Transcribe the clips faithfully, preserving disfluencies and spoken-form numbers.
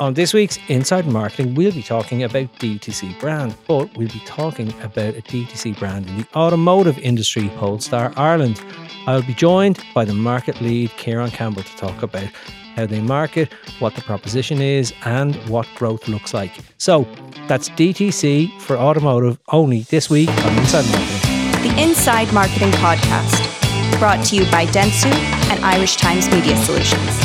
On this week's Inside Marketing, we'll be talking about D T C brands, but we'll be talking about a D T C brand in the automotive industry, Polestar Ireland. I'll be joined by the market lead, Kieran Campbell, to talk about how they market, what the proposition is, and what growth looks like. So that's D T C for automotive only this week on Inside Marketing. The Inside Marketing Podcast, brought to you by Dentsu and Irish Times Media Solutions.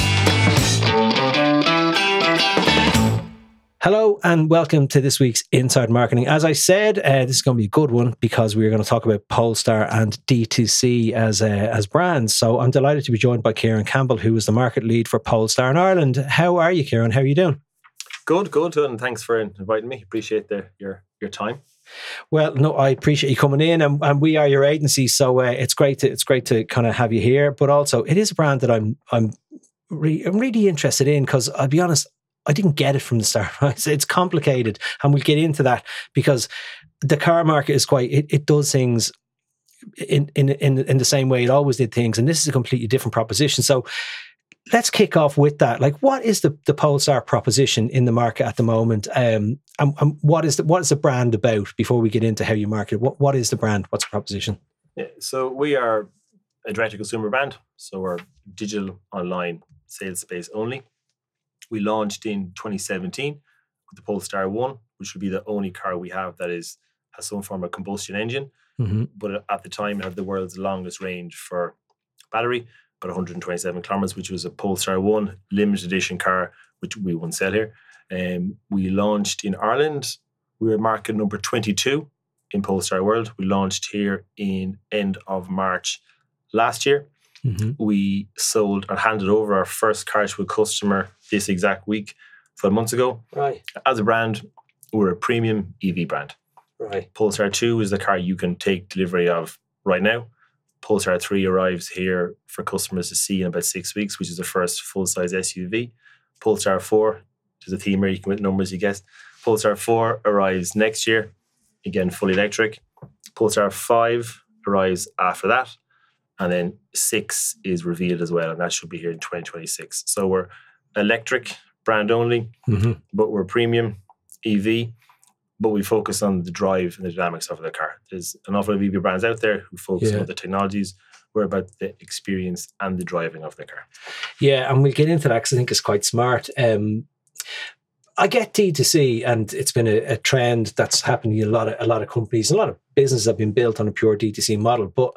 Hello and welcome to this week's Inside Marketing. As I said, uh, this is going to be a good one because we're going to talk about Polestar and D T C as uh, as brands. So I'm delighted to be joined by Kieran Campbell, who is the market lead for Polestar in Ireland. How are you, Kieran? How are you doing? Good, good. And thanks for inviting me. Appreciate the, your your time. Well, no, I appreciate you coming in, and, and we are your agency, so uh, it's great to it's great to kind of have you here. But also, it is a brand that I'm I'm, re- I'm really interested in because I'll be honest, I didn't get it from the start. Right? It's complicated, and we'll get into that because the car market is quite, it, it does things in, in in in the same way it always did things, and this is a completely different proposition. So let's kick off with that. Like, what is the, the Polestar proposition in the market at the moment, um, and, and what is the, what is the brand about before we get into how you market it? What, what is the brand? What's the proposition? Yeah, so we are a direct-to-consumer brand, so we're digital online sales space only. We launched in twenty seventeen with the Polestar one, which will be the only car we have that is has some form of combustion engine. Mm-hmm. But at the time, it had the world's longest range for battery, about one hundred twenty-seven kilometers, which was a Polestar one limited edition car, which we won't sell here. Um, we launched in Ireland. We were market number twenty-two in Polestar World. We launched here in end of March last year. Mm-hmm. We sold and handed over our first car to a customer this exact week, twelve months ago. Right. As a brand, we're a premium E V brand. Right. Polestar two is the car you can take delivery of right now. Polestar three arrives here for customers to see in about six weeks, which is the first full-size S U V. Polestar four, there's a theme here, you can with numbers, you guess. Polestar four arrives next year, again, fully electric. Polestar five arrives after that. And then six is revealed as well, and that should be here in twenty twenty-six. So we're electric, brand only, mm-hmm. but we're premium, E V, but we focus on the drive and the dynamics of the car. There's an awful lot of E V brands out there who focus yeah. on the technologies. We're about the experience and the driving of the car. Yeah, and we'll get into that because I think it's quite smart. Um, I get D two C, and it's been a, a trend that's happening in a lot of, a lot of companies. A lot of businesses have been built on a pure D two C model, but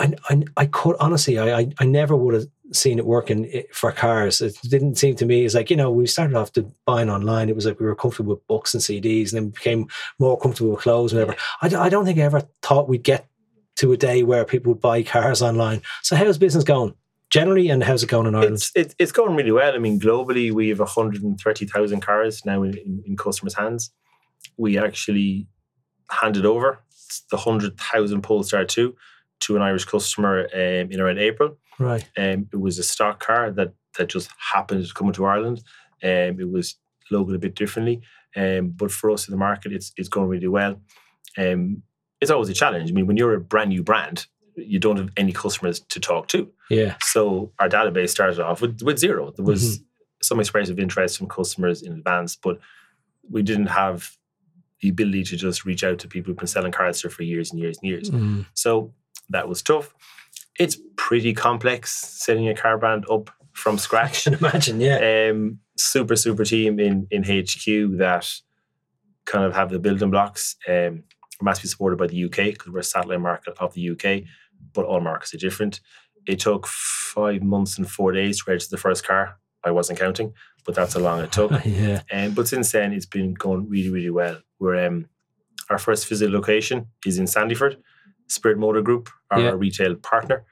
I, I, I could honestly, I, I never would have seen it working for cars. It didn't seem to me, it's like, you know, we started off to buying online. It was like we were comfortable with books and C Ds, and then we became more comfortable with clothes and whatever. I, I don't think I ever thought we'd get to a day where people would buy cars online. So how's business going generally, and how's it going in Ireland? It's, it, it's going really well. I mean, globally, we have one hundred thirty thousand cars now in, in, in customers' hands. We actually handed over the one hundred thousand Polestar two to an Irish customer um, in around April. Right. Um, it was a stock car that that just happened to come into Ireland. Um, it was logoed a bit differently. Um, but for us in the market, it's it's going really well. Um, it's always a challenge. I mean, when you're a brand new brand, you don't have any customers to talk to. Yeah. So our database started off with, with zero. There was mm-hmm. some expression of interest from customers in advance, but we didn't have the ability to just reach out to people who've been selling cars for years and years and years. Mm-hmm. So that was tough. It's pretty complex setting a car brand up from scratch. I can imagine, yeah. Um, super, super team in, in H Q that kind of have the building blocks. Um, it must be supported by the U K because we're a satellite market of the U K, but all markets are different. It took five months and four days to register the first car. I wasn't counting, but that's how long it took. yeah. Um, but since then, it's been going really, really well. We're um, our first physical location is in Sandyford. Spirit Motor Group are yeah. our retail partner.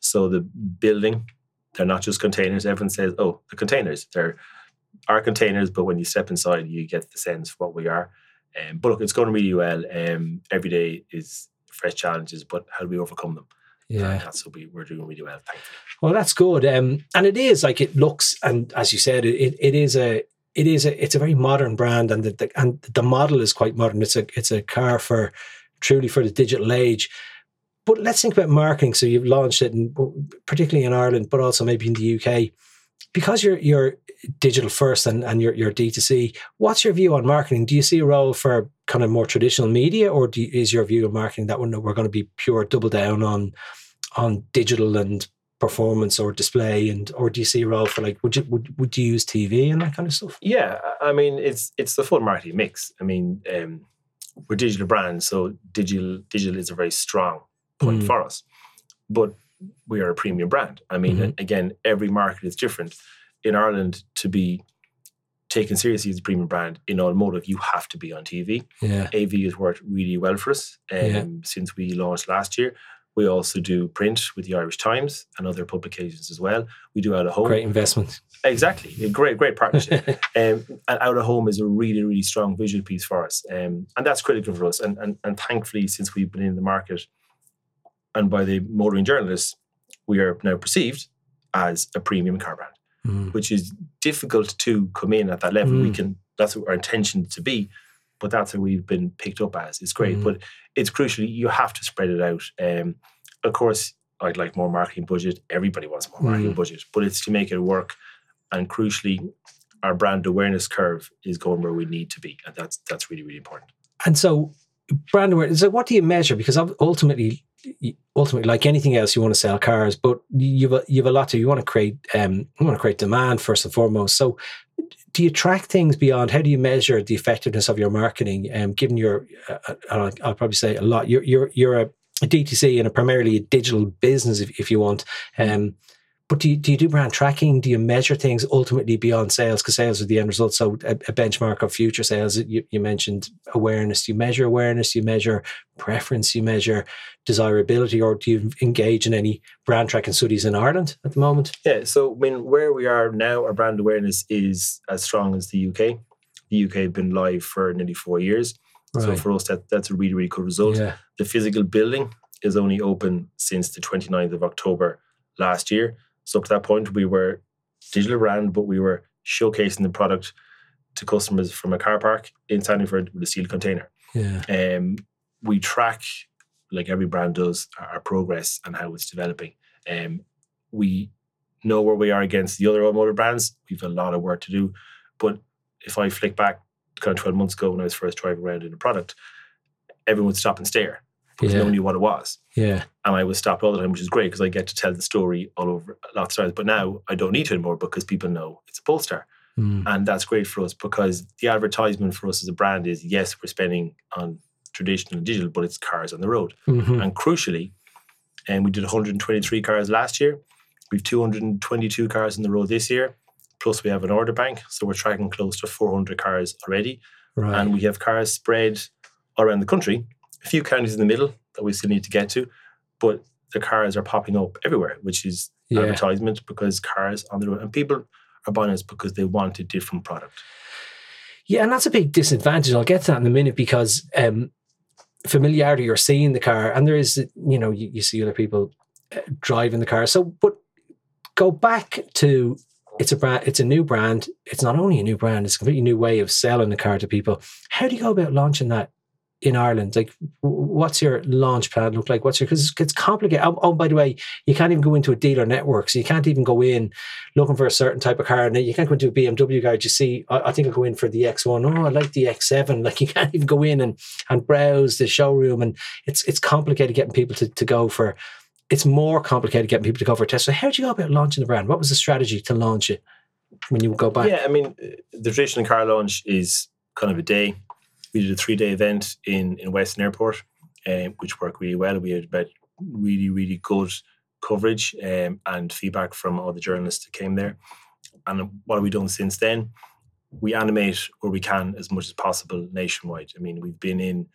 So the building, they're not just containers. Everyone says, oh, the containers. They're our containers, but when you step inside, you get the sense of what we are. Um, but look, it's going really well. Um, every day is fresh challenges, but how do we overcome them? Yeah. And that's what we, we're doing really well. Thankfully. Well, that's good. Um, and it is like it looks, and as you said, it it is a, it is a, it's a very modern brand, and the, the and the model is quite modern. It's a it's a car for, truly for the digital age. But let's think about marketing. So you've launched it, in, particularly in Ireland, but also maybe in the U K. because you're you're digital first and, and you're, you're D two C, what's your view on marketing? Do you see a role for kind of more traditional media, or do you, is your view of marketing that we're, we're going to be pure double down on on digital and performance or display, and or do you see a role for like would you would, would you use T V and that kind of stuff? Yeah, I mean it's it's the full marketing mix. I mean um, we're digital brands, so digital digital is a very strong point mm. for us, but we are a premium brand. I mean mm-hmm. again, every market is different. In Ireland, to be taken seriously as a premium brand in automotive, you have to be on T V. Yeah. A V has worked really well for us um, yeah. since we launched last year. We also do print with the Irish Times and other publications as well. We do out of home. Great investment. Exactly. A great, great partnership. um, and out of home is a really, really strong visual piece for us. Um, and that's critical for us. And, and and thankfully, since we've been in the market and by the motoring journalists, we are now perceived as a premium car brand, mm. which is difficult to come in at that level. Mm. We can. That's what our intention to be. But that's how we've been picked up as. It's great, mm. but it's crucial. You have to spread it out. Um, of course, I'd like more marketing budget. Everybody wants more marketing mm. budget, but it's to make it work. And crucially, our brand awareness curve is going where we need to be. And that's that's really, really important. And so brand awareness, so what do you measure? Because ultimately, ultimately, like anything else, you want to sell cars, but you've a, you've a lot to, you want to create, um, you want to create demand first and foremost. So do you track things beyond? How do you measure the effectiveness of your marketing? Um, given your, uh, I'll, I'll probably say a lot. You're you're you're a D T C and a primarily a digital business, if, if you want. Um, but do you, do you do brand tracking? Do you measure things ultimately beyond sales? Because sales are the end result. So a, a benchmark of future sales. You, you mentioned awareness. Do you measure awareness? Do you measure preference? Do you measure desirability? Or do you engage in any brand tracking studies in Ireland at the moment? Yeah. So I mean, where we are now, our brand awareness is as strong as the U K. The U K have been live for nearly four years. Right. So for us, that that's a really really good result. Yeah. The physical building is only open since the twenty-ninth of October last year. So up to that point, we were digital brand, but we were showcasing the product to customers from a car park in Sandyford with a sealed container. Yeah. Um, we track, like every brand does, our progress and how it's developing. Um, we know where we are against the other automotive brands. We've a lot of work to do. But if I flick back kind of twelve months ago when I was first driving around in a product, everyone would stop and stare. Because yeah. no one knew what it was. Yeah. And I was stopped all the time, which is great because I get to tell the story all over lots of times. But now I don't need to anymore because people know it's a Polestar. Mm. And that's great for us because the advertisement for us as a brand is, yes, we're spending on traditional and digital, but it's cars on the road. Mm-hmm. And crucially, and we did one hundred twenty-three cars last year. We have two hundred twenty-two cars on the road this year. Plus we have an order bank. So we're tracking close to four hundred cars already. Right. And we have cars spread all around the country. A few counties in the middle that we still need to get to, but the cars are popping up everywhere, which is yeah. advertisement because cars on the road and people are buying us because they want a different product. Yeah, and that's a big disadvantage. I'll get to that in a minute because um, familiarity or seeing the car, and there is, you know, you, you see other people uh, driving the car. So, but go back to it's a brand, it's a new brand. It's not only a new brand; it's a completely new way of selling the car to people. How do you go about launching that? In Ireland, like, what's your launch plan look like? What's your, because it's complicated. Oh, oh, by the way, you can't even go into a dealer network. So you can't even go in looking for a certain type of car. And you can't go into a B M W guy. You see, I, I think I'll go in for the X one. Oh, I like the X seven. Like, you can't even go in and, and browse the showroom. And it's it's complicated getting people to, to go for, it's more complicated getting people to go for a test. So how did you go about launching the brand? What was the strategy to launch it when you go back? Yeah, I mean, the traditional car launch is kind of a day. We did a three-day event in, in Weston Airport, um, which worked really well. We had about really, really good coverage um, and feedback from all the journalists that came there. And what have we done since then? We animate where we can as much as possible nationwide. I mean, we've been in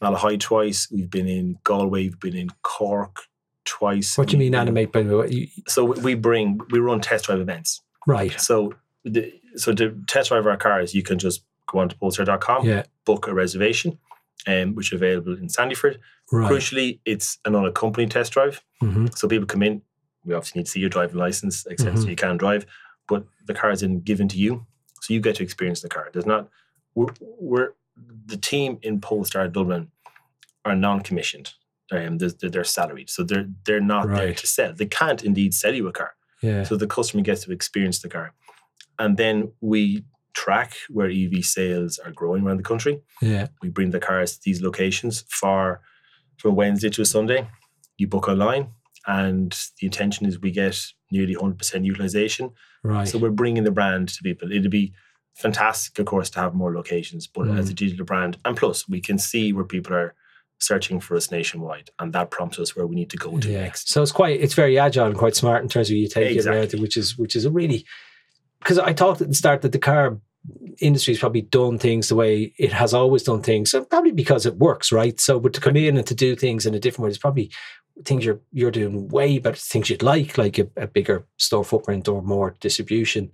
Malahide twice. We've been in Galway. We've been in Cork twice. What do you mean animate, by the way? You... So we bring, we run test drive events. Right. So, the, so to test drive our cars, you can just go on to polestar dot com, yeah. book a reservation, um, which is available in Sandyford. Right. Crucially, it's an unaccompanied test drive. Mm-hmm. So people come in, we obviously need to see your driving license, et cetera. Mm-hmm. So you can drive, but the car isn't given to you. So you get to experience the car. There's not, we're, we're the team in Polestar Dublin are non-commissioned. Um, they're, they're salaried. So they're, they're not right. there to sell. They can't indeed sell you a car. Yeah. So the customer gets to experience the car. And then we track where E V sales are growing around the country. Yeah. We bring the cars to these locations for from Wednesday to a Sunday. You book online, and the intention is we get nearly one hundred percent utilization. Right. So we're bringing the brand to people. It'd be fantastic, of course, to have more locations, but mm. as a digital brand, and plus we can see where people are searching for us nationwide, and that prompts us where we need to go to yeah. next. So it's quite, it's very agile and quite smart in terms of you take exactly. it around, which is which is a really, because I thought at the start that the car industry has probably done things the way it has always done things, so probably because it works, right? So, but to come in and to do things in a different way is probably things you're you're doing way better, things you'd like, like a, a bigger store footprint or more distribution.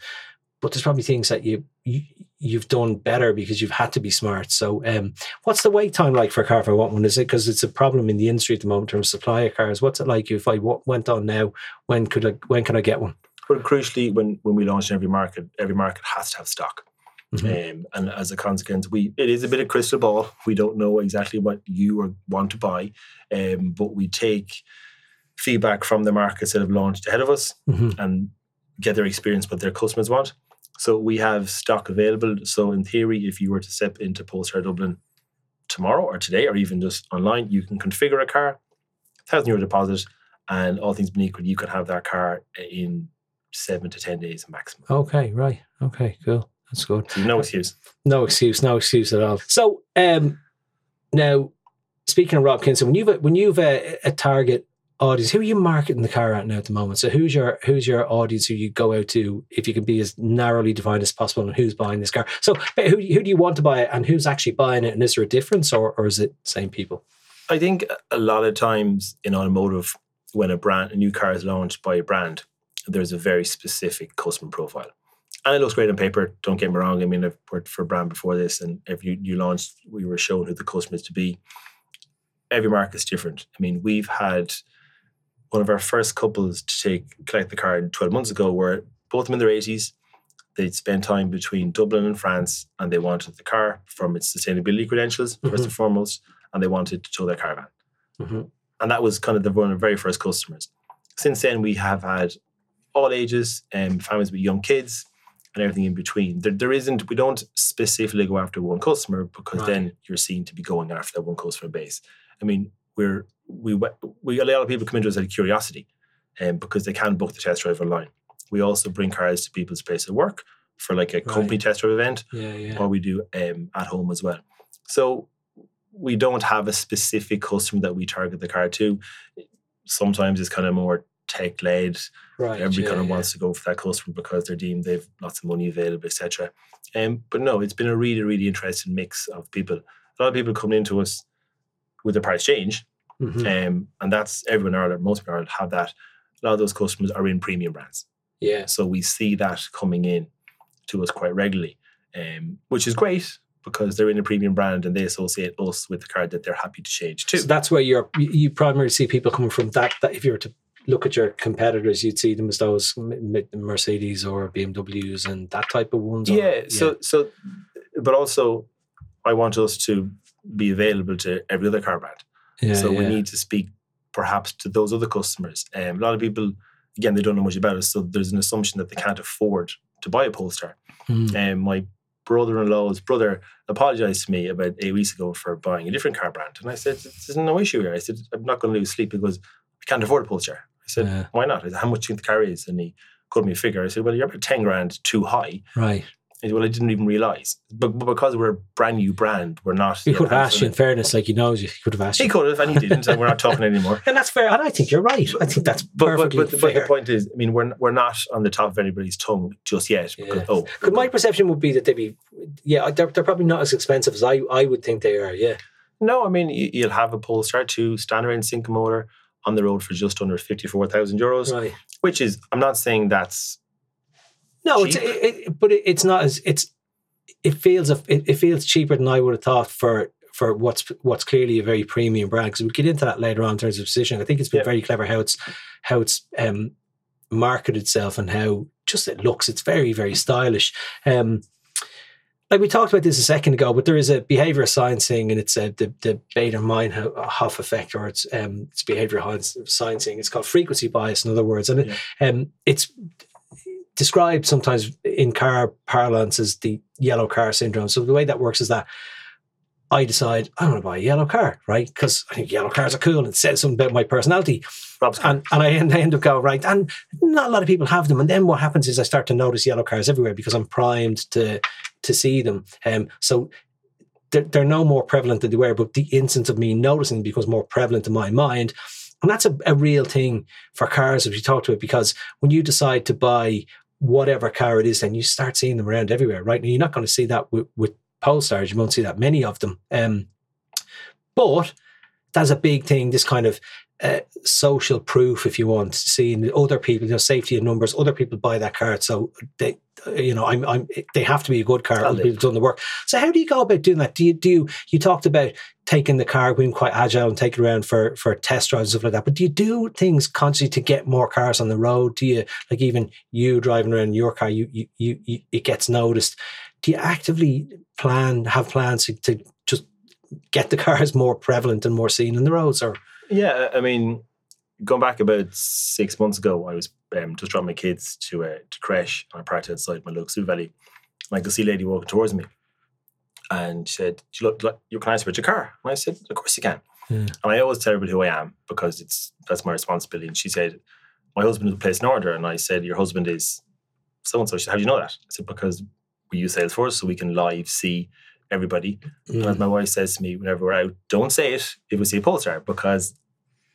But there's probably things that you, you, you've done better because you've had to be smart. So um, what's the wait time like for a car if I want one? Is it because it's a problem in the industry at the moment in terms of supply of cars? What's it like if I w- went on now? When could I, when can I get one? Well, crucially, when, when we launch in every market, every market has to have stock. Mm-hmm. Um, and as a consequence, we it is a bit of crystal ball. We don't know exactly what you or want to buy, um, but we take feedback from the markets that have launched ahead of us mm-hmm. and get their experience what their customers want. So we have stock available. So in theory, if you were to step into Polestar Dublin tomorrow or today, or even just online, you can configure a car, one thousand euro deposit, and all things being equal, you could have that car in seven to ten days maximum. Okay, right. Okay, cool. That's good. No excuse. No excuse. No excuse at all. So um, now, speaking of Rob Kinson, when you've when you've a, a target audience, who are you marketing the car at now at the moment? So who's your who's your audience who you go out to, if you can be as narrowly defined as possible, and who's buying this car? So who who do you want to buy it, and who's actually buying it, and is there a difference, or or is it same people? I think a lot of times in automotive, when a brand a new car is launched by a brand, there's a very specific customer profile, and it looks great on paper. Don't get me wrong. I mean, I've worked for a brand before this, and every new launch, we were shown who the customer is to be. Every market's different. I mean, we've had one of our first couples to take collect the car twelve months ago, where both of them in their eighties, they'd spent time between Dublin and France, and they wanted the car from its sustainability credentials, mm-hmm. first and foremost, and they wanted to tow their caravan. Mm-hmm. And that was kind of the one of the very first customers. Since then, we have had all ages, um, families with young kids, and everything in between. There, there isn't, we don't specifically go after one customer, because right. then you're seen to be going after that one customer base. I mean, we're, We, we a lot of people come into us out of curiosity, um, because they can book the test drive online. We also bring cars to people's place of work for like a company right. test drive event, yeah, yeah. or we do um, at home as well. So we don't have a specific customer that we target the car to. Sometimes it's kind of more tech led. Right, Everybody yeah, kind of yeah. wants to go for that customer because they're deemed they've lots of money available, et cetera. Um, but no, it's been a really, really interesting mix of people. A lot of people come into us with a part exchange. Mm-hmm. Um, and that's everyone in Ireland, most of Ireland have that. A lot of those customers are in premium brands. Yeah. So we see that coming in to us quite regularly, um, which is great because they're in a premium brand and they associate us with the car that they're happy to change to. So that's where you're, you primarily see people coming from that, that if you were to look at your competitors, you'd see them as those Mercedes or B M Ws and that type of ones. Yeah. Or, yeah. So, so, but also I want us to be available to every other car brand. Yeah, so yeah. we need to speak perhaps to those other customers. Um, a lot of people, again, they don't know much about us, so there's an assumption that they can't afford to buy a Polestar. Mm. Um, my brother-in-law's brother apologised to me about eight weeks ago for buying a different car brand. And I said, there's no issue here. I said, I'm not going to lose sleep because I can't afford a Polestar. I said, yeah. why not? I said, how much do you think the car is? And he quoted me a figure. I said, well, you're about ten grand too high. Right. Well, I didn't even realise. But, but because we're a brand new brand, we're not... He could have asked you, in fairness, like he knows you. He could have asked you. He could have, and he didn't, and we're not talking anymore. And that's fair, and I think you're right. I think that's perfectly but, but, but, fair. But the point is, I mean, we're we're not on the top of anybody's tongue just yet. Yeah. Because, oh, but my perception would be that they'd be... Yeah, they're, they're probably not as expensive as I, I would think they are, yeah. No, I mean, you, you'll have a Polestar two, standard and single motor, on the road for just under fifty-four thousand euros, right. which is, I'm not saying that's... No, it's, it, it, but it, it's not as it's. It feels it, it feels cheaper than I would have thought for for what's what's clearly a very premium brand. Because we'll get into that later on in terms of positioning. I think it's been yeah. very clever how it's how it's um, marketed itself and how just it looks. It's very very stylish. Um, like we talked about this a second ago, but there is a behavioral science thing, and it's a, the, the Bader-Meinhof effect, or it's um, it's behavioral science thing. It's called frequency bias, in other words, and yeah. it, um, it's described sometimes in car parlance as the yellow car syndrome. So the way that works is that I decide I want to buy a yellow car, right? Because I think yellow cars are cool and it says something about my personality. Rob's and, and I end up going, right, and not a lot of people have them. And then what happens is I start to notice yellow cars everywhere because I'm primed to to see them. Um, so they're, they're no more prevalent than they were, but the instance of me noticing becomes more prevalent in my mind. And that's a, a real thing for cars, if you talk to it, because when you decide to buy whatever car it is, then you start seeing them around everywhere, right? And you're not going to see that with, with Polestars. You won't see that many of them. Um, but that's a big thing, this kind of uh, social proof, if you want, seeing other people, you know, safety in numbers, other people buy that car. So they, you know, I'm, I'm, they have to be a good car. Other people have done the work. So how do you go about doing that? Do you do, you, you talked about taking the car, being quite agile and taking it around for, for test drives and stuff like that. But do you do things consciously to get more cars on the road? Do you, like even you driving around in your car, you, you, you, you it gets noticed. Do you actively plan, have plans to, to just get the cars more prevalent and more seen in the roads? Or yeah, I mean, going back about six months ago, I was um, just driving my kids to uh, to creche, and I parked outside my local Sioux Valley. And I could see a lady walking towards me, and she said, "Do you look, look, you can I switch a car?" And I said, "Of course you can." Yeah. And I always tell everybody who I am because it's that's my responsibility. And she said, "My husband has placed an order," and I said, "Your husband is so and so." She said, "How do you know that?" I said, "Because we use Salesforce, so we can live see everybody." Mm. And as my wife says to me whenever we're out, "Don't say it if we see a Polestar," because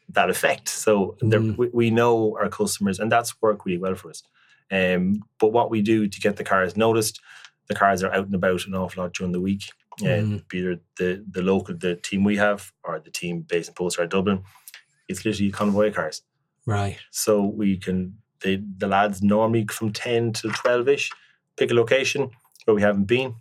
that effect. So mm. we, we know our customers, and that's worked really well for us. Um, but what we do to get the cars noticed, the cars are out and about an awful lot during the week. Yeah, mm. be either the the local the team we have or the team based in Polestar Dublin. It's literally a convoy of cars, right? So we can they, the lads normally from ten till twelve ish pick a location where we haven't been,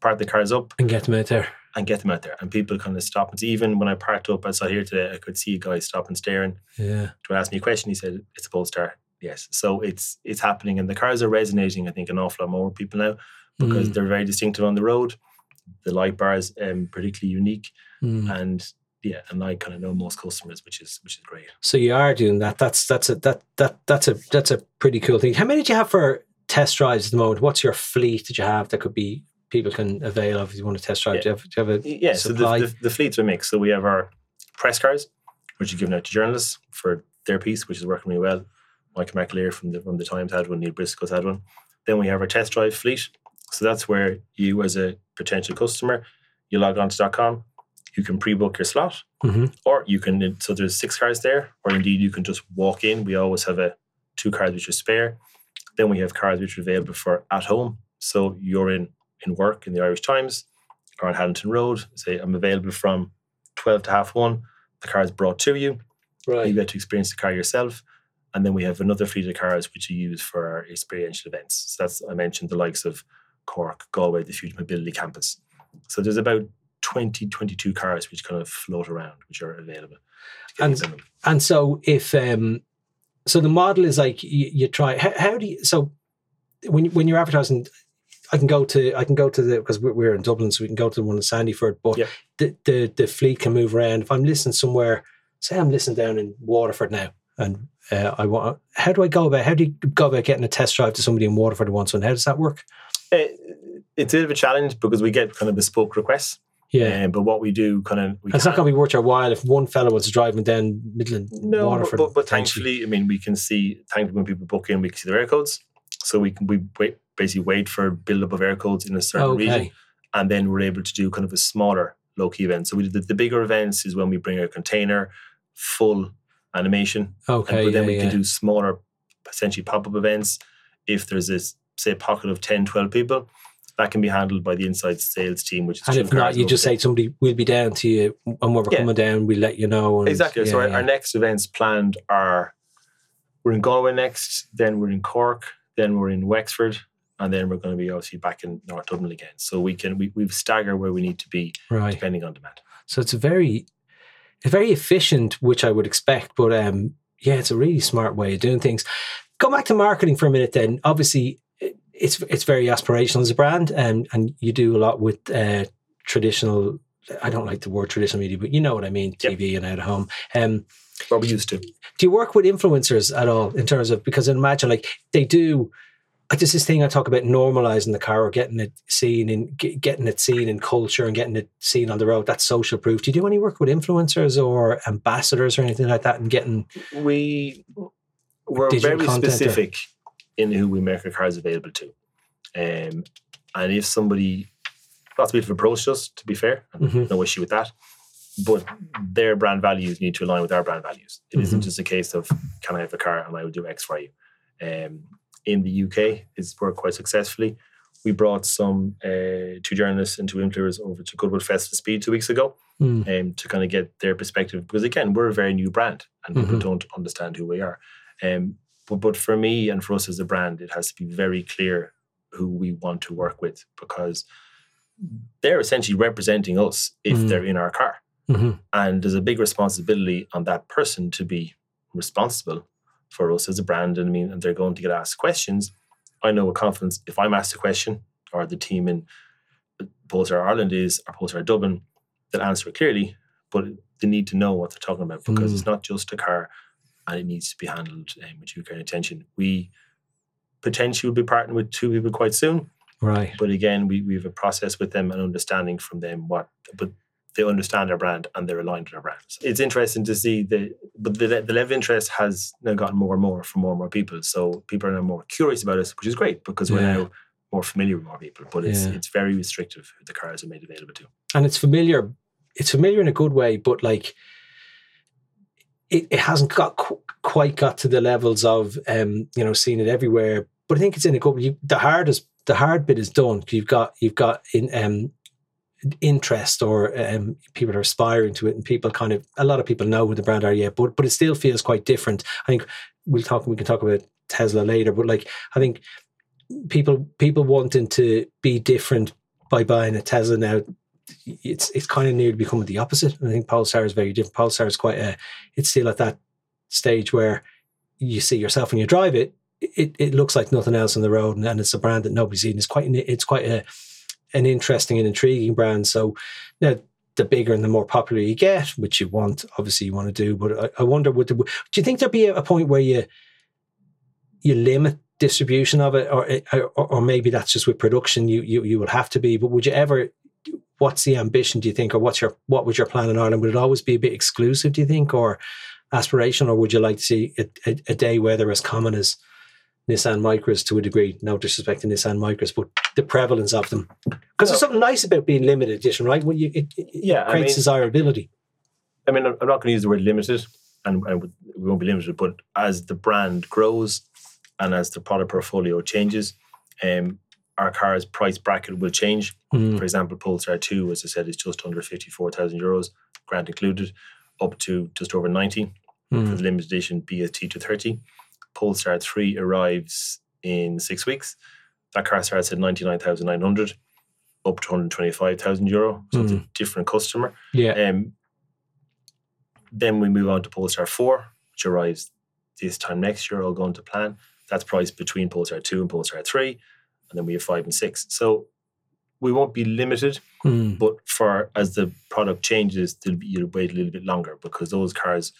park the cars up. And get them out there. And get them out there. And people kind of stop. It's even when I parked up outside here today, I could see a guy stop and staring. Yeah. To ask me a question, he said, "It's a Polestar." Yes. So it's it's happening. And the cars are resonating, I think, an awful lot more with people now because mm. they're very distinctive on the road. The light bar is um, particularly unique. Mm. And yeah, and I kind of know most customers, which is which is great. So you are doing that. That's that's a that that that's a that's a pretty cool thing. How many did you have for test drives at the moment? What's your fleet that you have that could be people can avail of if you want to test drive? Yeah. Do, you have, do you have a yeah? Supply? So the, the, the fleets are mixed. So we have our press cars, which are given out to journalists for their piece, which is working really well. Michael McAleer from the from the Times had one. Neil Briscoe's had one. Then we have our test drive fleet. So that's where you, as a potential customer, you log on to .com. You can pre-book your slot, mm-hmm. or you can. So there's six cars there, or indeed you can just walk in. We always have a two cars which are spare. Then we have cars which are available for at home. So you're in, in work in the Irish Times or on Haddington Road. Say, I'm available from twelve to half one. The car is brought to you. Right. You get to experience the car yourself. And then we have another fleet of cars which are used for our experiential events. So that's, I mentioned the likes of Cork, Galway, the Future Mobility Campus. So there's about twenty, twenty-two cars which kind of float around, which are available. And, and so if... Um So the model is like you, you try. How, how do you? So when when you're advertising, I can go to I can go to the because we're, we're in Dublin, so we can go to the one in Sandyford. But yep. the, the the fleet can move around. If I'm listening somewhere, say I'm listening down in Waterford now, and uh, I want. How do I go about? How do you go about getting a test drive to somebody in Waterford who wants one? How does that work? It, it's a bit of a challenge because we get kind of bespoke requests. Yeah, um, but what we do kind of... We it's not going to be worth our while if one fella was driving down Midland, no, Waterford. No, but, but thankfully, I mean, we can see, thankfully when people book in, we can see their air codes. So we can, we wait, basically wait for build-up of air codes in a certain okay. region. And then we're able to do kind of a smaller low-key event. So we the, the bigger events is when we bring a container, full animation. Okay, and, But yeah, then we yeah. can do smaller, essentially pop-up events. If there's this, say, pocket of ten, twelve people, that can be handled by the inside sales team, which is and if not, you just say to somebody, "We'll be down to you, and when we're yeah. coming down, we'll let you know." And exactly. Yeah, so our, yeah. our next events planned are: we're in Galway next, then we're in Cork, then we're in Wexford, and then we're going to be obviously back in North Dublin again. So we can we we've stagger where we need to be, right. depending on demand. So it's a very, it's very efficient, which I would expect. But um, yeah, it's a really smart way of doing things. Go back to marketing for a minute, then. Obviously, it's it's very aspirational as a brand, and and you do a lot with uh, traditional. I don't like the word traditional media, but you know what I mean, T V yep. and out of home. Um, well, we used to. Do you work with influencers at all in terms of, because I imagine like they do, like there's this thing I talk about normalizing the car or getting it seen in, getting it seen in culture and getting it seen on the road. That's social proof. Do you do any work with influencers or ambassadors or anything like that and getting we We're very specific or? in who we make our cars available to. Um, and if somebody... Lots of people have approached us, to be fair. Mm-hmm. No issue with that. But their brand values need to align with our brand values. It mm-hmm. isn't just a case of, can I have a car and I will do X for you. Um, in the U K, it's worked quite successfully. We brought some uh, two journalists and two influencers over to Goodwood Festival of Speed two weeks ago mm. um, to kind of get their perspective. Because again, we're a very new brand and mm-hmm. people don't understand who we are. Um, but, but for me and for us as a brand, it has to be very clear who we want to work with, because they're essentially representing us if mm. they're in our car. Mm-hmm. And there's a big responsibility on that person to be responsible for us as a brand. And I mean, and they're going to get asked questions. I know with confidence, if I'm asked a question, or the team in Polestar Ireland is, or Polestar Dublin, they'll answer it clearly, but they need to know what they're talking about, because mm. it's not just a car and it needs to be handled um, with due care and attention. We potentially will be partnering with two people quite soon. Right. But again, we, we have a process with them and understanding from them what, but they understand our brand and they're aligned with our brand. So it's interesting to see the, but the, the level of interest has now gotten more and more from more and more people. So people are now more curious about us, which is great, because yeah. we're now more familiar with more people, but it's, yeah. it's very restrictive who the cars are made available to. And it's familiar, it's familiar in a good way, but like it, it hasn't got qu- quite got to the levels of, um, you know, seeing it everywhere. But I think it's in a good way. The hardest The hard bit is done. You've got you've got in, um, interest or um, people are aspiring to it, and people kind of a lot of people know who the brand are yet, but but it still feels quite different. I think we'll talk. We can talk about Tesla later, but like I think people people wanting to be different by buying a Tesla now, it's it's kind of nearly becoming the opposite. And I think Polestar is very different. Polestar is quite a. It's still at that stage where you see yourself when you drive it. It, it looks like nothing else on the road, and, and it's a brand that nobody's seen. It's quite an, it's quite a, an interesting and intriguing brand. So you know, the bigger and the more popular you get, which you want, obviously you want to do. But I, I wonder, would the, do you think there'd be a, a point where you you limit distribution of it, or or, or maybe that's just with production you, you you would have to be? But would you ever? What's the ambition? Do you think, or what's your what was your plan in Ireland? Would it always be a bit exclusive? Do you think, or aspirational, or would you like to see a, a, a day where they're as common as Nissan Micras to a degree? No disrespect to Nissan Micras, but the prevalence of them, because well, there's something nice about being limited edition, right? When you it, it yeah, creates I mean, desirability. I mean, I'm not going to use the word limited, and, and we won't be limited. But as the brand grows and as the product portfolio changes, um, our car's price bracket will change. Mm. For example, Polestar Two, as I said, is just under fifty-four thousand euros, grant included, up to just over ninety mm. for the limited edition B S T to thirty. Polestar three arrives in six weeks. That car starts at ninety-nine thousand nine hundred up to one hundred twenty-five thousand euro. So mm. it's a different customer. Yeah. Um, then we move on to Polestar four, which arrives this time next year, all going to plan. That's priced between Polestar two and Polestar three. And then we have five and six. So we won't be limited, mm. but for as the product changes, you'll wait a little bit longer, because those cars,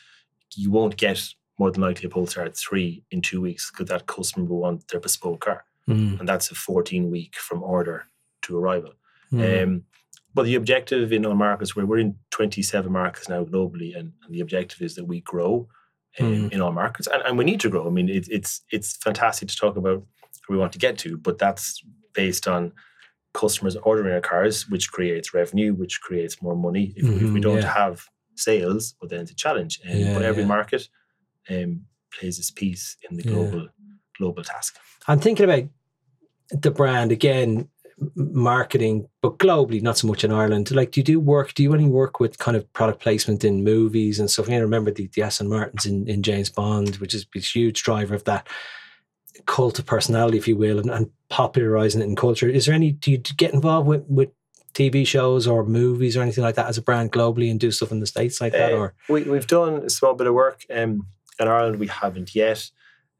you won't get more than likely a Polestar three in two weeks because that customer will want their bespoke car. Mm. And that's a fourteen-week from order to arrival. Mm. Um, but the objective in our markets, where we're in twenty-seven markets now globally, and, and the objective is that we grow um, mm. in all markets. And, and we need to grow. I mean, it, it's it's fantastic to talk about where we want to get to, but that's based on customers ordering our cars, which creates revenue, which creates more money. If, mm-hmm, if we don't yeah. have sales, well, then it's a challenge. Um, yeah, but every yeah. market... Um, plays its piece in the global yeah. global task. I'm thinking about the brand again, marketing, but globally, not so much in Ireland. Like, do you do work? Do you any work with kind of product placement in movies and stuff? I remember the, the Aston Martins in, in James Bond, which is a huge driver of that cult of personality, if you will, and, and popularising it in culture. Is there any? Do you get involved with with T V shows or movies or anything like that as a brand globally, and do stuff in the States like that? Or uh, we, we've done a small bit of work. Um, In Ireland, we haven't yet.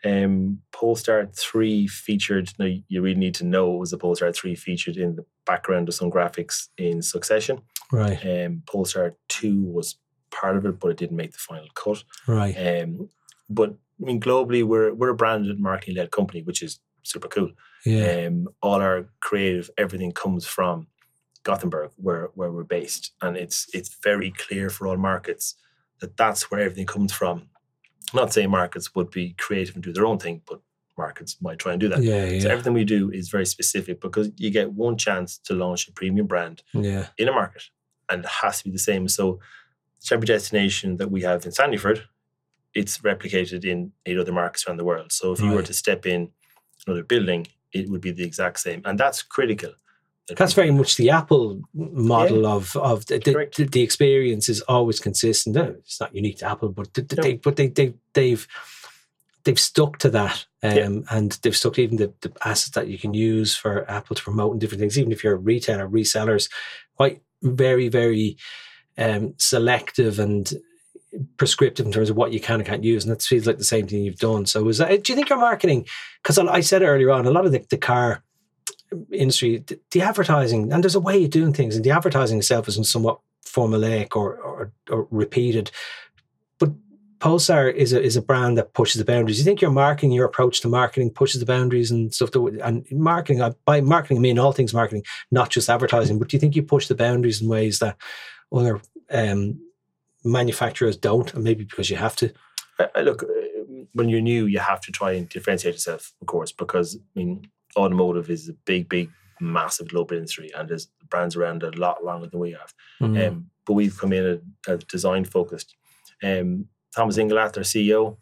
Um, Polestar three featured, now you really need to know it was a Polestar three featured in the background of some graphics in succession. Right. Um, Polestar two was part of it, but it didn't make the final cut. Right. Um, but I mean, globally, we're we're a branded, marketing-led company, which is super cool. Yeah. Um, all our creative, everything comes from Gothenburg, where where we're based, and it's it's very clear for all markets that that's where everything comes from. Not saying markets would be creative and do their own thing, but markets might try and do that. Yeah, yeah. So everything we do is very specific because you get one chance to launch a premium brand yeah. in a market, and it has to be the same. So the champion destination that we have in Sandyford, it's replicated in eight other markets around the world. So if right. you were to step in another building, it would be the exact same. And that's critical. That that's very much the Apple model yeah. of of the, the, the experience is always consistent. It's not unique to Apple, but they, no. they but they, they they've they've stuck to that, um, yeah. and they've stuck to even the, the assets that you can use for Apple to promote and different things. Even if you're a retailer, resellers, quite very very um, selective and prescriptive in terms of what you can and can't use, and that feels like the same thing you've done. So, is that, do you think your marketing? Because I said earlier on, a lot of the, the car industry, the advertising, and there's a way of doing things, and the advertising itself isn't somewhat formulaic or, or or repeated, but Polestar is a is a brand that pushes the boundaries. You think your marketing, your approach to marketing pushes the boundaries and stuff that, and marketing, by marketing I mean all things marketing, not just advertising, but do you think you push the boundaries in ways that other um, manufacturers don't, and maybe because you have to? I, I look, when you're new you have to try and differentiate yourself, of course, because I mean automotive is a big, big, massive global industry, and there's brands around a lot longer than we have. Mm. Um, but we've come in as design focused. Um, Thomas Ingelath, our C E O,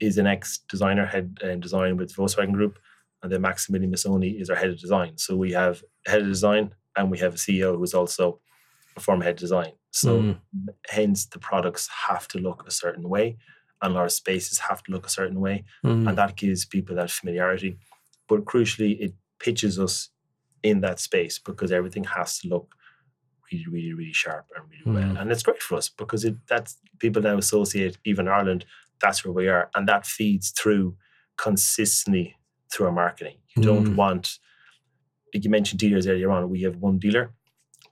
is an ex-designer, head uh, design with Volkswagen Group, and then Maximilian Missoni is our head of design. So we have a head of design, and we have a C E O who's also a former head of design. So mm. hence the products have to look a certain way, and our spaces have to look a certain way, mm. and that gives people that familiarity. But crucially, it pitches us in that space because everything has to look really, really, really sharp and really well. Mm. And it's great for us because it, that's people now associate, even Ireland, that's where we are. And that feeds through consistently through our marketing. You don't mm. want, like you mentioned dealers earlier on, we have one dealer,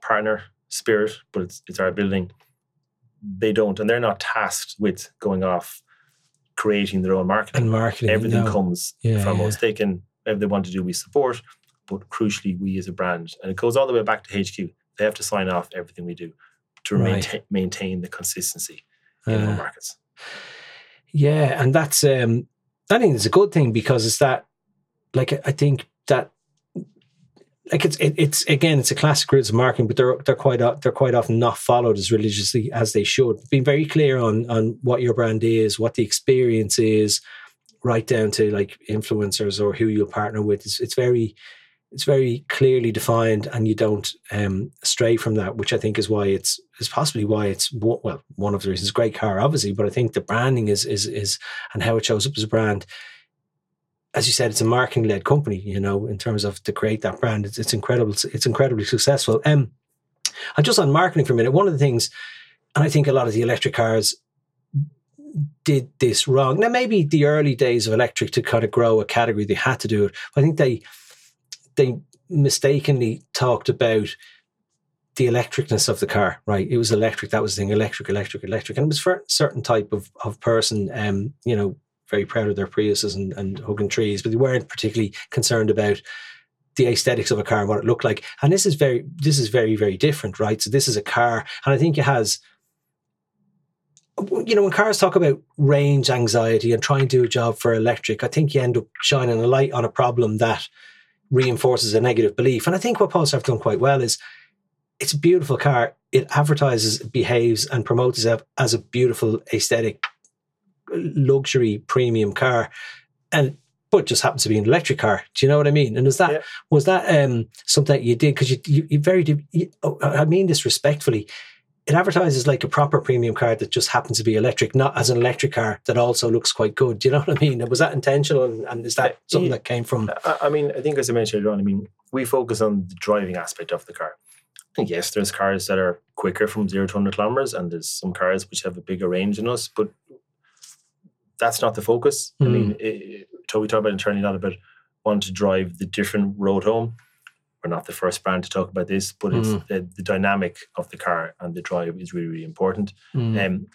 partner, Spirit, but it's, it's our building. They don't, and they're not tasked with going off creating their own marketing. And marketing, Everything no. comes yeah, from yeah. us. They can... If they want to do, we support, but crucially, we as a brand, and it goes all the way back to H Q. They have to sign off everything we do to right. maintain, maintain the consistency in uh, our markets. Yeah, and that's um, I think it's a good thing because it's that, like, I think that, like, it's it, it's again, it's a classic rules of marketing, but they're they're quite they're quite often not followed as religiously as they should. Being very clear on on what your brand is, what the experience is. Right down to like influencers or who you partner with, it's, it's very, it's very clearly defined, and you don't um, stray from that. Which I think is why it's is possibly why it's well one of the reasons. Great car, obviously, but I think the branding is is is and how it shows up as a brand. As you said, it's a marketing led company. You know, in terms of to create that brand, it's it's incredible. It's incredibly successful. Um, and just on marketing for a minute, one of the things, and I think a lot of the electric cars did this wrong. Now, maybe the early days of electric to kind of grow a category, they had to do it. I think they they mistakenly talked about the electricness of the car, right? It was electric. That was the thing, electric, electric, electric. And it was for a certain type of, of person, um, you know, very proud of their Priuses and, and hugging trees, but they weren't particularly concerned about the aesthetics of a car and what it looked like. And this is very, this is very, very different, right? So this is a car, and I think it has... You know, when cars talk about range anxiety and try and do a job for electric, I think you end up shining a light on a problem that reinforces a negative belief. And I think what Polestar have done quite well is it's a beautiful car. It advertises, behaves and promotes itself as a beautiful, aesthetic, luxury, premium car. And but just happens to be an electric car. Do you know what I mean? And is that, yeah. was that um, something that you did? Because you, you, you very, you, I mean this respectfully, it advertises like a proper premium car that just happens to be electric, not as an electric car that also looks quite good. Do you know what I mean? Was that intentional? And, and is that something that came from... I mean, I think as I mentioned earlier on, I mean, we focus on the driving aspect of the car. And yes, there's cars that are quicker from zero to one hundred kilometers, and there's some cars which have a bigger range than us, but that's not the focus. Mm. I mean, it, so we talk about internally a lot about want to drive the different road home. We're not the first brand to talk about this, but mm. it's the, the dynamic of the car and the drive is really, really important. Mm. Um,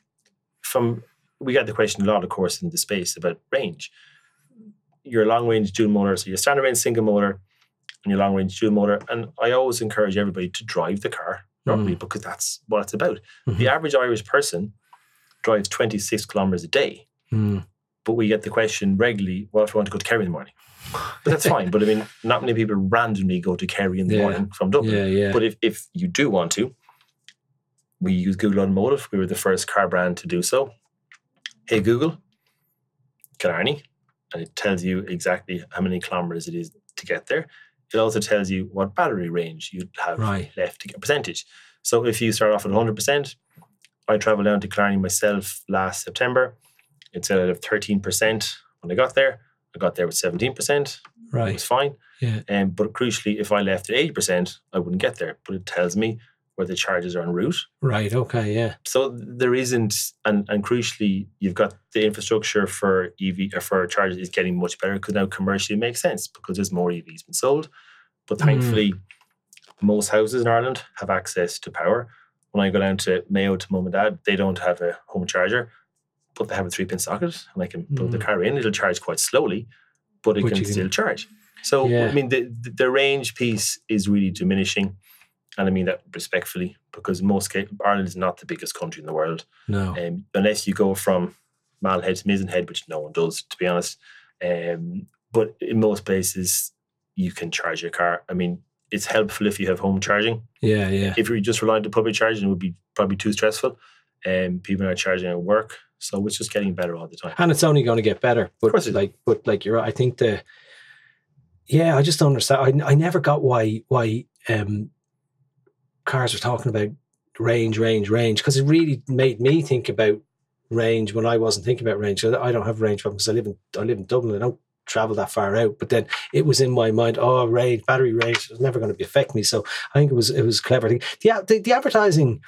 from we got the question a lot, of course, in the space about range. Your long-range dual motor, so your standard range single motor and your long-range dual motor. And I always encourage everybody to drive the car normally mm. because that's what it's about. Mm-hmm. The average Irish person drives twenty-six kilometres a day. Mm. But we get the question regularly, well, if we want to go to Kerry in the morning. But that's fine. But I mean, not many people randomly go to Kerry in the yeah. morning from Dublin. Yeah, yeah. But if, if you do want to, we use Google Automotive. We were the first car brand to do so. Hey, Google, Killarney. And it tells you exactly how many kilometres it is to get there. It also tells you what battery range you have right. left to get percentage. So if you start off at one hundred percent, I travelled down to Killarney myself last September. It's out of thirteen percent when I got there. I got there with seventeen percent. Right. It was fine. Yeah. Um, but crucially, if I left at eighty percent, I wouldn't get there. But it tells me where the charges are en route. Right, okay, yeah. So there isn't, and, and crucially, you've got the infrastructure for E V, or for charges is getting much better because now commercially it makes sense because there's more E Vs been sold. But thankfully, mm. most houses in Ireland have access to power. When I go down to Mayo to mum and dad, they don't have a home charger. But they have a three-pin socket, and I can plug mm. the car in. It'll charge quite slowly, but it Which can still can... charge. So, yeah. I mean, the, the range piece is really diminishing, and I mean that respectfully, because most case, Ireland is not the biggest country in the world. No. Um, unless you go from Malhead to Mizzenhead, which no one does, to be honest. Um, but in most places, you can charge your car. I mean, it's helpful if you have home charging. Yeah, yeah. If you're just reliant on public charging, it would be probably too stressful. Um, people are charging at work. So it's just getting better all the time, and it's only going to get better. But of course it like, is. but like you're, I think the, yeah, I just don't understand. I, I never got why why um, cars are talking about range, range, range, because it really made me think about range when I wasn't thinking about range. I don't have range problems because I live in I live in Dublin. I don't travel that far out. But then it was in my mind, oh, range, battery range is never going to affect me. So I think it was it was a clever thing. The the, the advertising,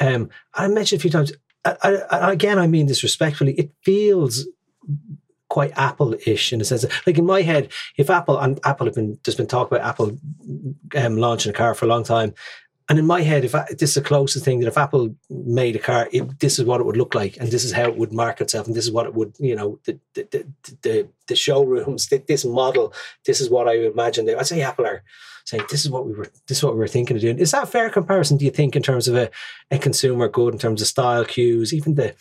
um, I mentioned a few times. I, I, again, I mean this respectfully, it feels quite Apple-ish in a sense. Like in my head, if Apple, and Apple have been, there's been talk about Apple um, launching a car for a long time. And in my head, if I, this is the closest thing that if Apple made a car, it, this is what it would look like, and this is how it would market itself, and this is what it would, you know, the the the, the, the showrooms, this model, this is what I would imagine. They, I'd say Apple are saying this is what we were, this is what we were thinking of doing. Is that a fair comparison? Do you think in terms of a, a consumer good, in terms of style cues, even the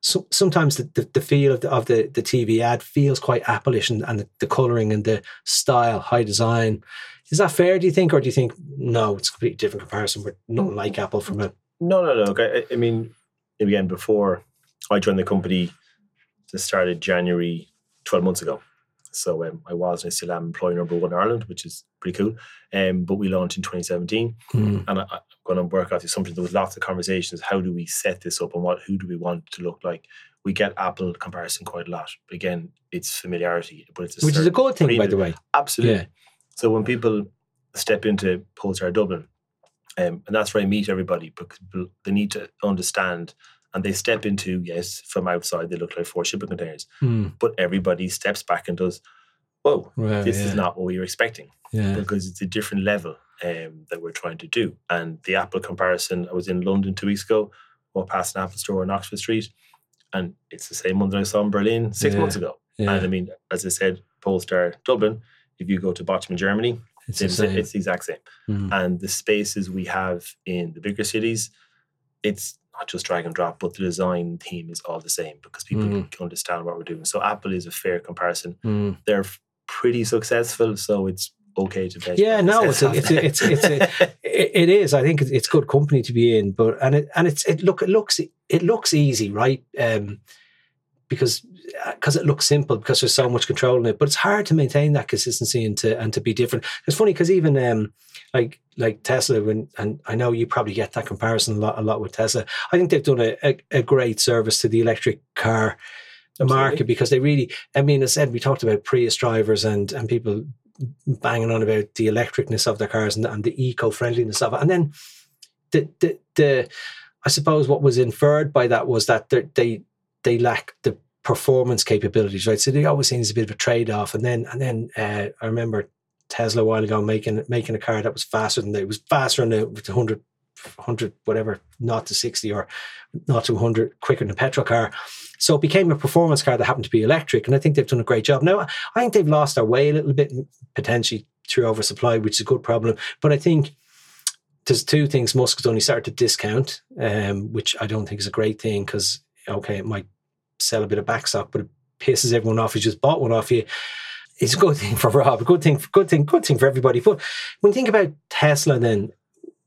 so, sometimes the, the the feel of the of the, the T V ad feels quite Apple-ish, and, and the, the colouring and the style, high design. Is that fair, do you think? Or do you think, no, it's a completely different comparison. We're not like Apple from it. No, no, no. I, I mean, again, before I joined the company, this started January, twelve months ago. So um, I was and I still am employee number one in Ireland, which is pretty cool. Um, but we launched in twenty seventeen. Mm. And I, I'm going to work out the assumption there was lots of conversations. How do we set this up, and what who do we want it to look like? We get Apple comparison quite a lot. Again, it's familiarity. But it's a Which is a good thing, premium. By the way. Absolutely. Yeah. So when people step into Polestar Dublin, um, and that's where I meet everybody, because they need to understand, and they step into, yes, from outside they look like four shipping containers, mm. but everybody steps back and does, whoa, well, this yeah. is not what we were expecting, yeah. because it's a different level um, that we're trying to do. And the Apple comparison, I was in London two weeks ago, walked past an Apple store on Oxford Street, and it's the same one that I saw in Berlin six yeah. months ago. Yeah. And I mean, as I said, Polestar Dublin, if you go to Bochum, Germany, it's, it's, the, it's the exact same. Mm. And the spaces we have in the bigger cities, it's not just drag and drop, but the design theme is all the same because people mm. can understand what we're doing. So Apple is a fair comparison. Mm. They're pretty successful, so it's okay to pay. Yeah, no, it's a, it's a, it's it's a, it, it is. I think it's good company to be in, but and it and it's it look it looks it looks easy, right? Um, because because it looks simple, because there's so much control in it, but it's hard to maintain that consistency and to and to be different. It's funny because even um like like Tesla, when, and I know you probably get that comparison a lot a lot with Tesla, I think they've done a, a, a great service to the electric car Absolutely. market, because they really, I mean, as I said, we talked about Prius drivers and and people banging on about the electricness of their cars and, and the eco-friendliness of it, and then the the, the I suppose what was inferred by that was that they they lack the performance capabilities, right? So they always seems a bit of a trade-off. And then and then uh, I remember Tesla a while ago making making a car that was faster than they, it was faster than the one hundred, one hundred whatever, not to sixty or not to one hundred, quicker than a petrol car. So it became a performance car that happened to be electric. And I think they've done a great job. Now, I think they've lost their way a little bit, potentially through oversupply, which is a good problem. But I think there's two things. Musk has only started to discount, um, which I don't think is a great thing because, okay, it might sell a bit of backstock, but it pisses everyone off who's just bought one off you. It's a good thing for Rob, a good thing, for, good thing, good thing for everybody. But when you think about Tesla, then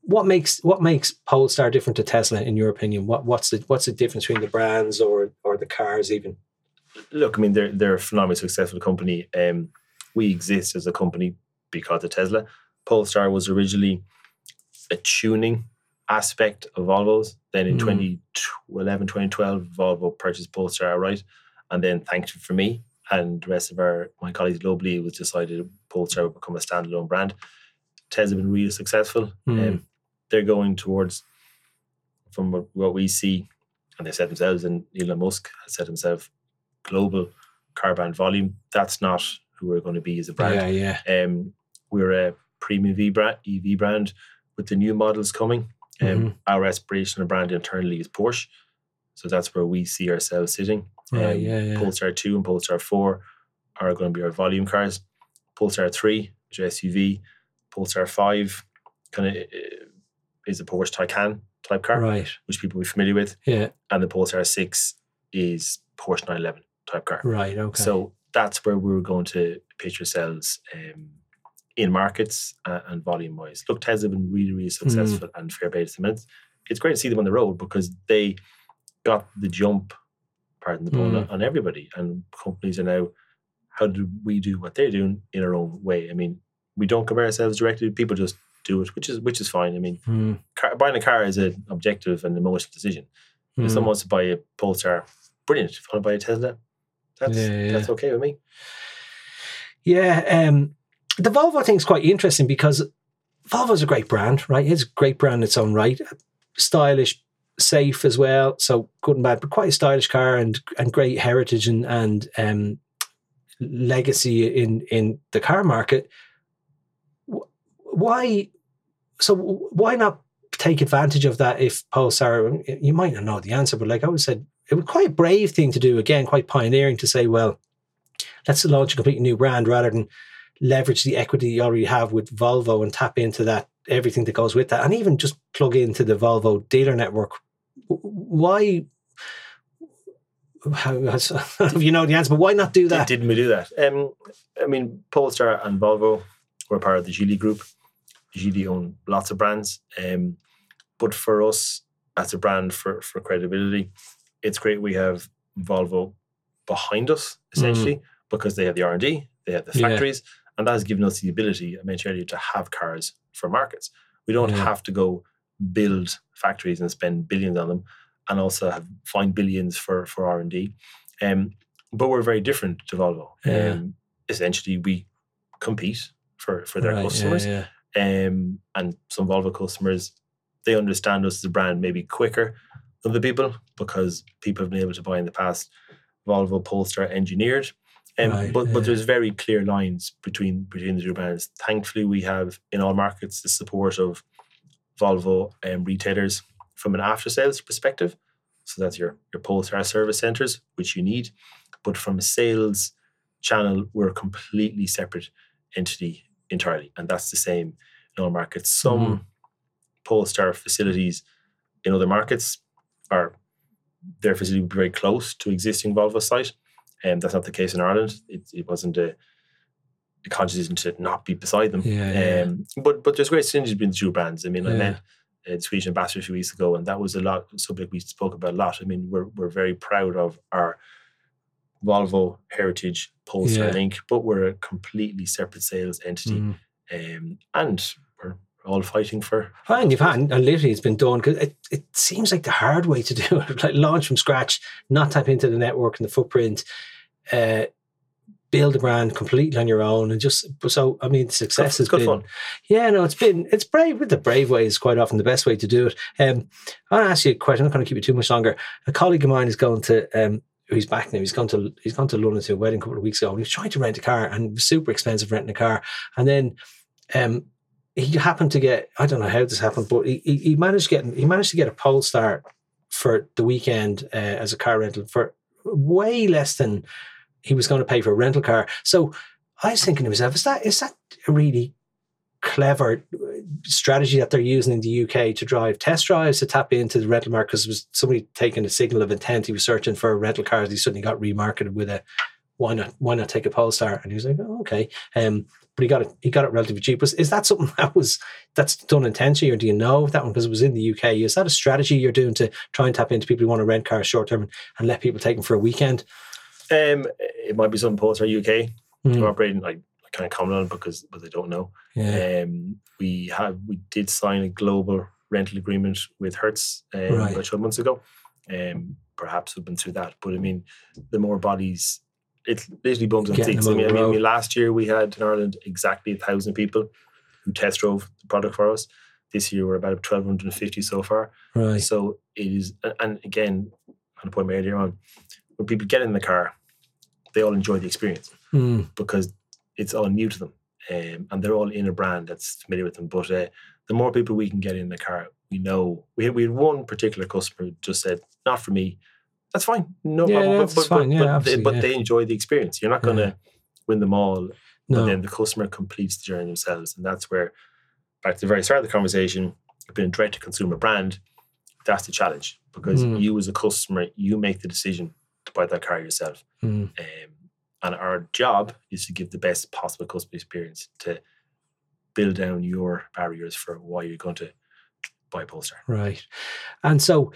what makes what makes Polestar different to Tesla, in your opinion? What what's the what's the difference between the brands or or the cars even? Look, I mean, they're they're a phenomenally successful company. Um, we exist as a company because of Tesla. Polestar was originally a tuning aspect of Volvo's. Then in mm. twenty eleven, twenty twelve, Volvo purchased Polestar outright, and then thankfully for me and the rest of our my colleagues globally, it was decided Polestar would become a standalone brand. Tesla has been really successful. Mm. Um, they're going towards, from what we see, and they said themselves, and Elon Musk has said himself, global car brand volume. That's not who we're going to be as a brand. Yeah, yeah. Um, we're a premium E V brand, E V brand with the new models coming. Um, mm-hmm. Our aspirational brand internally is Porsche, so that's where we see ourselves sitting. Yeah, um, yeah, yeah. Polestar two and Polestar four are going to be our volume cars. Polestar three, which is S U V. Polestar five, kind of uh, is a Porsche Taycan type car, right, which people will be familiar with. Yeah, and the Polestar six is Porsche nine eleven type car. Right. Okay. So that's where we were going to pitch ourselves. Um, in markets uh, and volume-wise. Look, Tesla have been really, really successful mm. and fair play to them. It's, it's great to see them on the road because they got the jump, pardon the pun, mm. on everybody. And companies are now, how do we do what they're doing in our own way? I mean, we don't compare ourselves directly. People just do it, which is which is fine. I mean, mm. car, buying a car is an objective and emotional decision. Mm. If someone wants to buy a Polestar, brilliant. If you want to buy a Tesla, that's, yeah, yeah. that's okay with me. Yeah, um... The Volvo thing is quite interesting because Volvo's a great brand, right? It's a great brand in its own right. Stylish, safe as well. So good and bad, but quite a stylish car and and great heritage and, and um, legacy in, in the car market. Why? So why not take advantage of that if Polestar, you might not know the answer, but like I would say, it was quite a brave thing to do, again, quite pioneering to say, well, let's launch a completely new brand rather than leverage the equity you already have with Volvo and tap into that, everything that goes with that, and even just plug into the Volvo dealer network. Why? How, if you know the answer, but why not do that? Didn't we do that? Um, I mean, Polestar and Volvo were part of the Geely group. Geely own lots of brands, um, but for us as a brand, for for credibility, it's great we have Volvo behind us essentially mm. because they have the R and D, they have the factories. Yeah. And that has given us the ability, I mentioned earlier, to have cars for markets. We don't yeah. have to go build factories and spend billions on them and also have, find billions for, for R and D. Um, but we're very different to Volvo. Yeah. Um, essentially, we compete for, for their right, customers. Yeah, yeah. Um, and some Volvo customers, they understand us as a brand maybe quicker than the people because people have been able to buy in the past Volvo Polestar engineered. Um, right, but, yeah. but there's very clear lines between between the two brands. Thankfully, we have in all markets the support of Volvo um, retailers from an after-sales perspective. So that's your, your Polestar service centres, which you need. But from a sales channel, we're a completely separate entity entirely. And that's the same in all markets. Some mm. Polestar facilities in other markets, are their facility would be very close to existing Volvo site. Um, that's not the case in Ireland. It, it wasn't a, a conscious decision to not be beside them. Yeah, um, yeah. But but there's great synergy between the two brands. I mean, yeah. I met uh, the Swedish ambassador a few weeks ago, and that was a lot subject we spoke about a lot. I mean, we're we're very proud of our Volvo heritage Polestar yeah. link, but we're a completely separate sales entity, mm. um, and we're all fighting for. Well, and you've had, and literally it's been done because it, it seems like the hard way to do it, like launch from scratch, not tap into the network and the footprint, uh, build a brand completely on your own, and just so I mean, success it's has good been. Fun. Yeah, no, it's been it's brave. But the brave way is quite often the best way to do it. Um, I'll ask you a question. I'm not going to keep you too much longer. A colleague of mine is going to um, who's back now. He's gone to he's gone to London to a wedding a couple of weeks ago, and he was trying to rent a car, and it was super expensive renting a car. And then um, he happened to get, I don't know how this happened, but he he managed getting he managed to get a Polestar for the weekend uh, as a car rental for way less than he was going to pay for a rental car. So I was thinking to myself, is that is that a really clever strategy that they're using in the U K to drive test drives, to tap into the rental market? Because it was somebody taking a signal of intent. He was searching for rental cars. He suddenly got remarketed with a, why not why not take a Polestar? And he was like, oh, okay. Um, but he got it he got it relatively cheap. Was, is that something that was that's done intentionally, or do you know that one? Because it was in the U K. Is that a strategy you're doing to try and tap into people who want to rent cars short term and, and let people take them for a weekend? Um, it might be some Polestar U K mm. are operating like. I can't comment on it because but I don't know. Yeah. Um, we have we did sign a global rental agreement with Hertz um, right. about twelve months ago. Um, perhaps we've been through that, but I mean, the more bodies, it literally bums and seats. I mean, I mean, last year we had in Ireland exactly a thousand people who test drove the product for us. This year we're about twelve hundred and fifty so far. Right. So it is, and again, on a point earlier on, when people get in the car, they all enjoy the experience mm. because it's all new to them, um, and they're all in a brand that's familiar with them. But uh, the more people we can get in the car, we know. We had, we had one particular customer who just said, not for me. That's fine. No yeah, problem. But, but, fine. But, yeah, but, they, yeah. but they enjoy the experience. You're not going to yeah. win them all. No. But then the customer completes the journey themselves. And that's where, back to the very start of the conversation, being a direct-to-consumer brand, that's the challenge. Because mm. you as a customer, you make the decision to buy that car yourself. Mm. Um, And our job is to give the best possible customer experience, to build down your barriers for why you're going to buy Polestar. Right. And so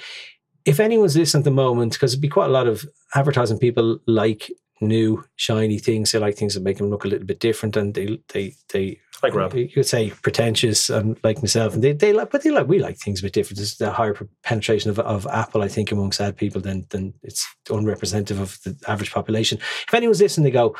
if anyone's listening at the moment, because it'd be quite a lot of advertising people like new, shiny things. They like things that make them look a little bit different. And they, they, they like Rob. You could say pretentious and like myself. And they, they like, but they like, we like things a bit different. There's the higher penetration of, of Apple, I think, amongst ad people than, than it's unrepresentative of the average population. If anyone's listening, they go,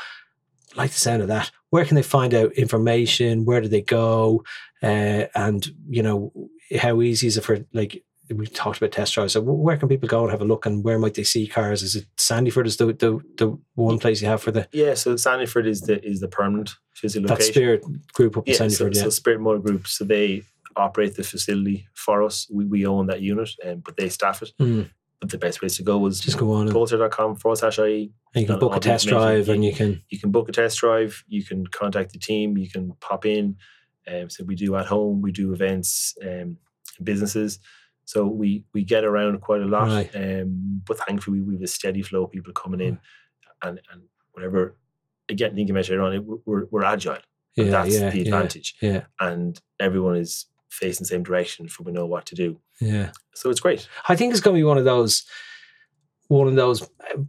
I like the sound of that. Where can they find out information? Where do they go? Uh, and, you know, how easy is it for, like, we talked about test drives. So where can people go and have a look, and where might they see cars? Is it Sandyford is the the, the one place you have for the... Yeah, so Sandyford is the is the permanent physical location. That Spirit Group up in yeah, Sandyford, so, yeah. So Spirit Motor Group, so they operate the facility for us. We we own that unit, um, but they staff it. Mm. But the best place to go is just go on polestar dot com forward slash I E. And you can book a test drive and you can... You can book a test drive, you can contact the team, you can pop in. Um, so we do at home, we do events, um, businesses. So we, we get around quite a lot, right. um, but thankfully we, we have a steady flow of people coming in, mm. and, and whatever, again, I think you mentioned earlier on, we're, we're agile. Yeah, that's yeah, the advantage. Yeah, yeah. And everyone is facing the same direction for we know what to do. Yeah. So it's great. I think it's going to be one of those... one of those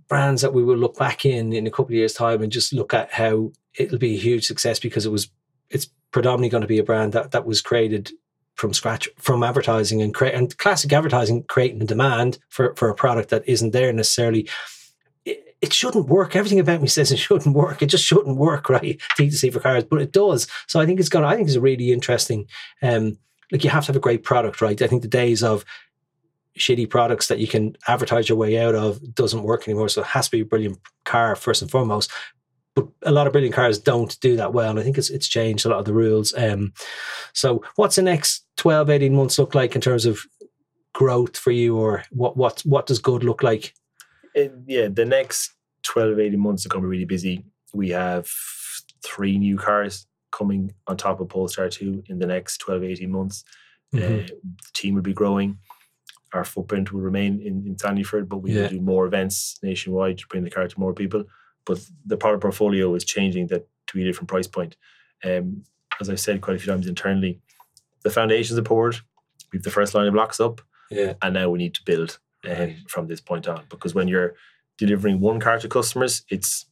brands that we will look back in in a couple of years' time and just look at how it'll be a huge success, because it was it's predominantly going to be a brand that, that was created... from scratch, from advertising and create and classic advertising, creating a demand for, for a product that isn't there necessarily. It, it shouldn't work. Everything about me says it shouldn't work. It just shouldn't work, right? D two C for cars, but it does. So I think it's gonna. I think it's a really interesting. Um, like you have to have a great product, right? I think the days of shitty products that you can advertise your way out of doesn't work anymore. So it has to be a brilliant car first and foremost. But a lot of brilliant cars don't do that well. I think it's it's changed a lot of the rules. Um, so what's the next twelve, eighteen months look like in terms of growth for you, or what what, what does good look like? It, yeah, the next twelve, eighteen months are going to be really busy. We have three new cars coming on top of Polestar two in the next twelve, eighteen months. Mm-hmm. Uh, the team will be growing. Our footprint will remain in, in Sandyford, but we yeah. will do more events nationwide to bring the car to more people. But the product portfolio is changing that to be a different price point. Um, as I've said quite a few times internally, the foundations are poured. We have the first line of blocks up. Yeah. And now we need to build um, right. from this point on. Because when you're delivering one car to customers, it's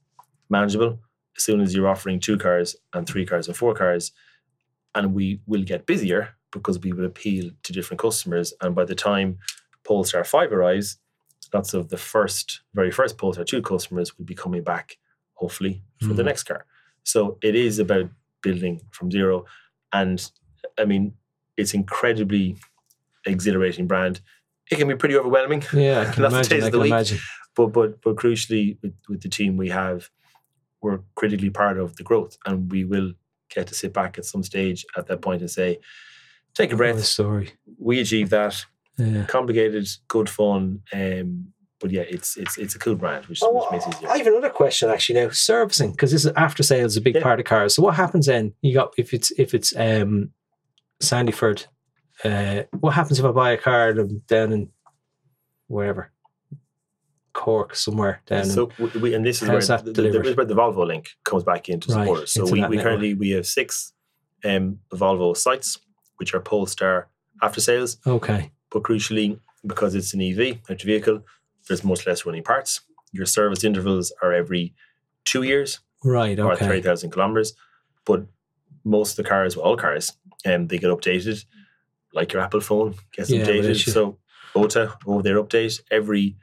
manageable. As soon as you're offering two cars and three cars and four cars, and we will get busier because we will appeal to different customers. And by the time Polestar five arrives, lots of the first, very first Polestar two customers will be coming back, hopefully, for mm. the next car. So it is about building from zero. And, I mean, it's incredibly exhilarating brand. It can be pretty overwhelming. Yeah, I can, imagine, I can imagine. But but but crucially, with, with the team we have, we're critically part of the growth, and we will get to sit back at some stage at that point and say, take a breath. Oh, sorry, we achieved that. Yeah. Complicated, good fun. Um, but yeah, it's it's it's a cool brand, which, oh, which makes it easier. I have another question actually now. Servicing, because this is after sales is a big yeah. part of cars. So what happens then? You got if it's if it's um, Sandyford. Uh, what happens if I buy a car and I'm down in wherever, Cork somewhere down? So in, we, and this is where the, the, this is where the Volvo link comes back in to support us. So we, we currently we have six um, Volvo sites, which are Polestar after sales. Okay, but crucially, because it's an E V, electric vehicle, there's much less running parts. Your service intervals are every two years, right? Okay, or thirty thousand kilometers. But most of the cars, well, all cars, and um, they get updated. Like your Apple phone gets yeah, updated. So O T A, over their update, every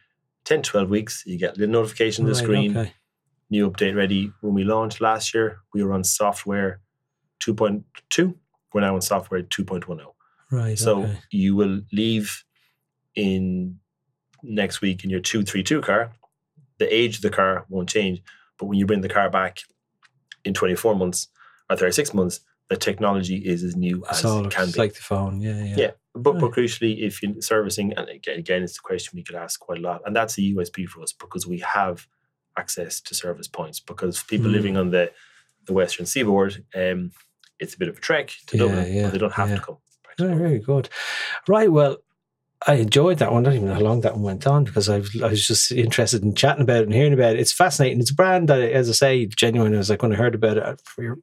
ten, twelve weeks, you get a little notification on the right, screen. Okay. New update ready. When we launched last year, we were on software two point two. We're now on software two point ten. Right. So okay. you will leave in next week in your two three two car. The age of the car won't change. But when you bring the car back in twenty-four months or thirty-six months, the technology is as new as so it can be. Like the phone, yeah, yeah. Yeah, but, right. but crucially, if you're servicing, and again, again, it's a question we could ask quite a lot, and that's a U S P for us because we have access to service points. Because people mm. living on the, the Western Seaboard, um, it's a bit of a trek to Dublin, yeah, yeah, but they don't have yeah. to come. Very, very good. Right, well, I enjoyed that one. I don't even know how long that one went on because I was, I was just interested in chatting about it and hearing about it. It's fascinating. It's a brand that, as I say, genuinely, I was like, when I heard about it,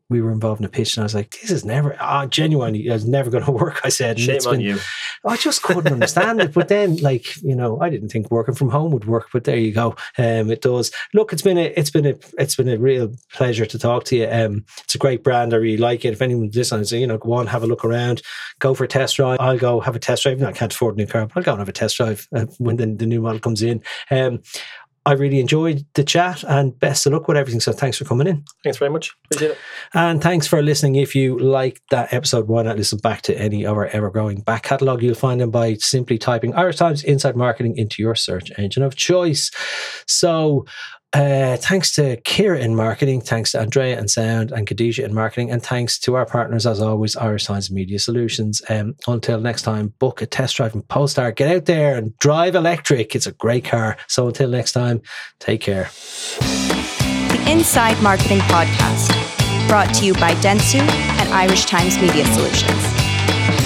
we were involved in a pitch and I was like, this is never, ah, genuinely, it's never going to work, I said. Shame on you. I just couldn't understand it. But then, like, you know, I didn't think working from home would work, but there you go. Um, it does. Look, it's been a, it's been a, it's been a real pleasure to talk to you. Um, it's a great brand. I really like it. If anyone's listening, so, you know, go on, have a look around, go for a test drive. I'll go have a test drive. No, I can't afford a new car. I'll go and have a test drive uh, when the, the new model comes in. Um, I really enjoyed the chat and best of luck with everything. So thanks for coming in. Thanks very much. Appreciate it. And thanks for listening. If you liked that episode, why not listen back to any of our ever-growing back catalogue? You'll find them by simply typing Irish Times Inside Marketing into your search engine of choice. So uh, thanks to Kira in marketing, thanks to Andrea and sound and Khadija in marketing, and thanks to our partners, as always, Irish Times Media Solutions. Um, until next time, book a test drive in Polestar. Get out there and drive electric. It's a great car. So until next time, take care. The Inside Marketing Podcast, brought to you by Dentsu and Irish Times Media Solutions.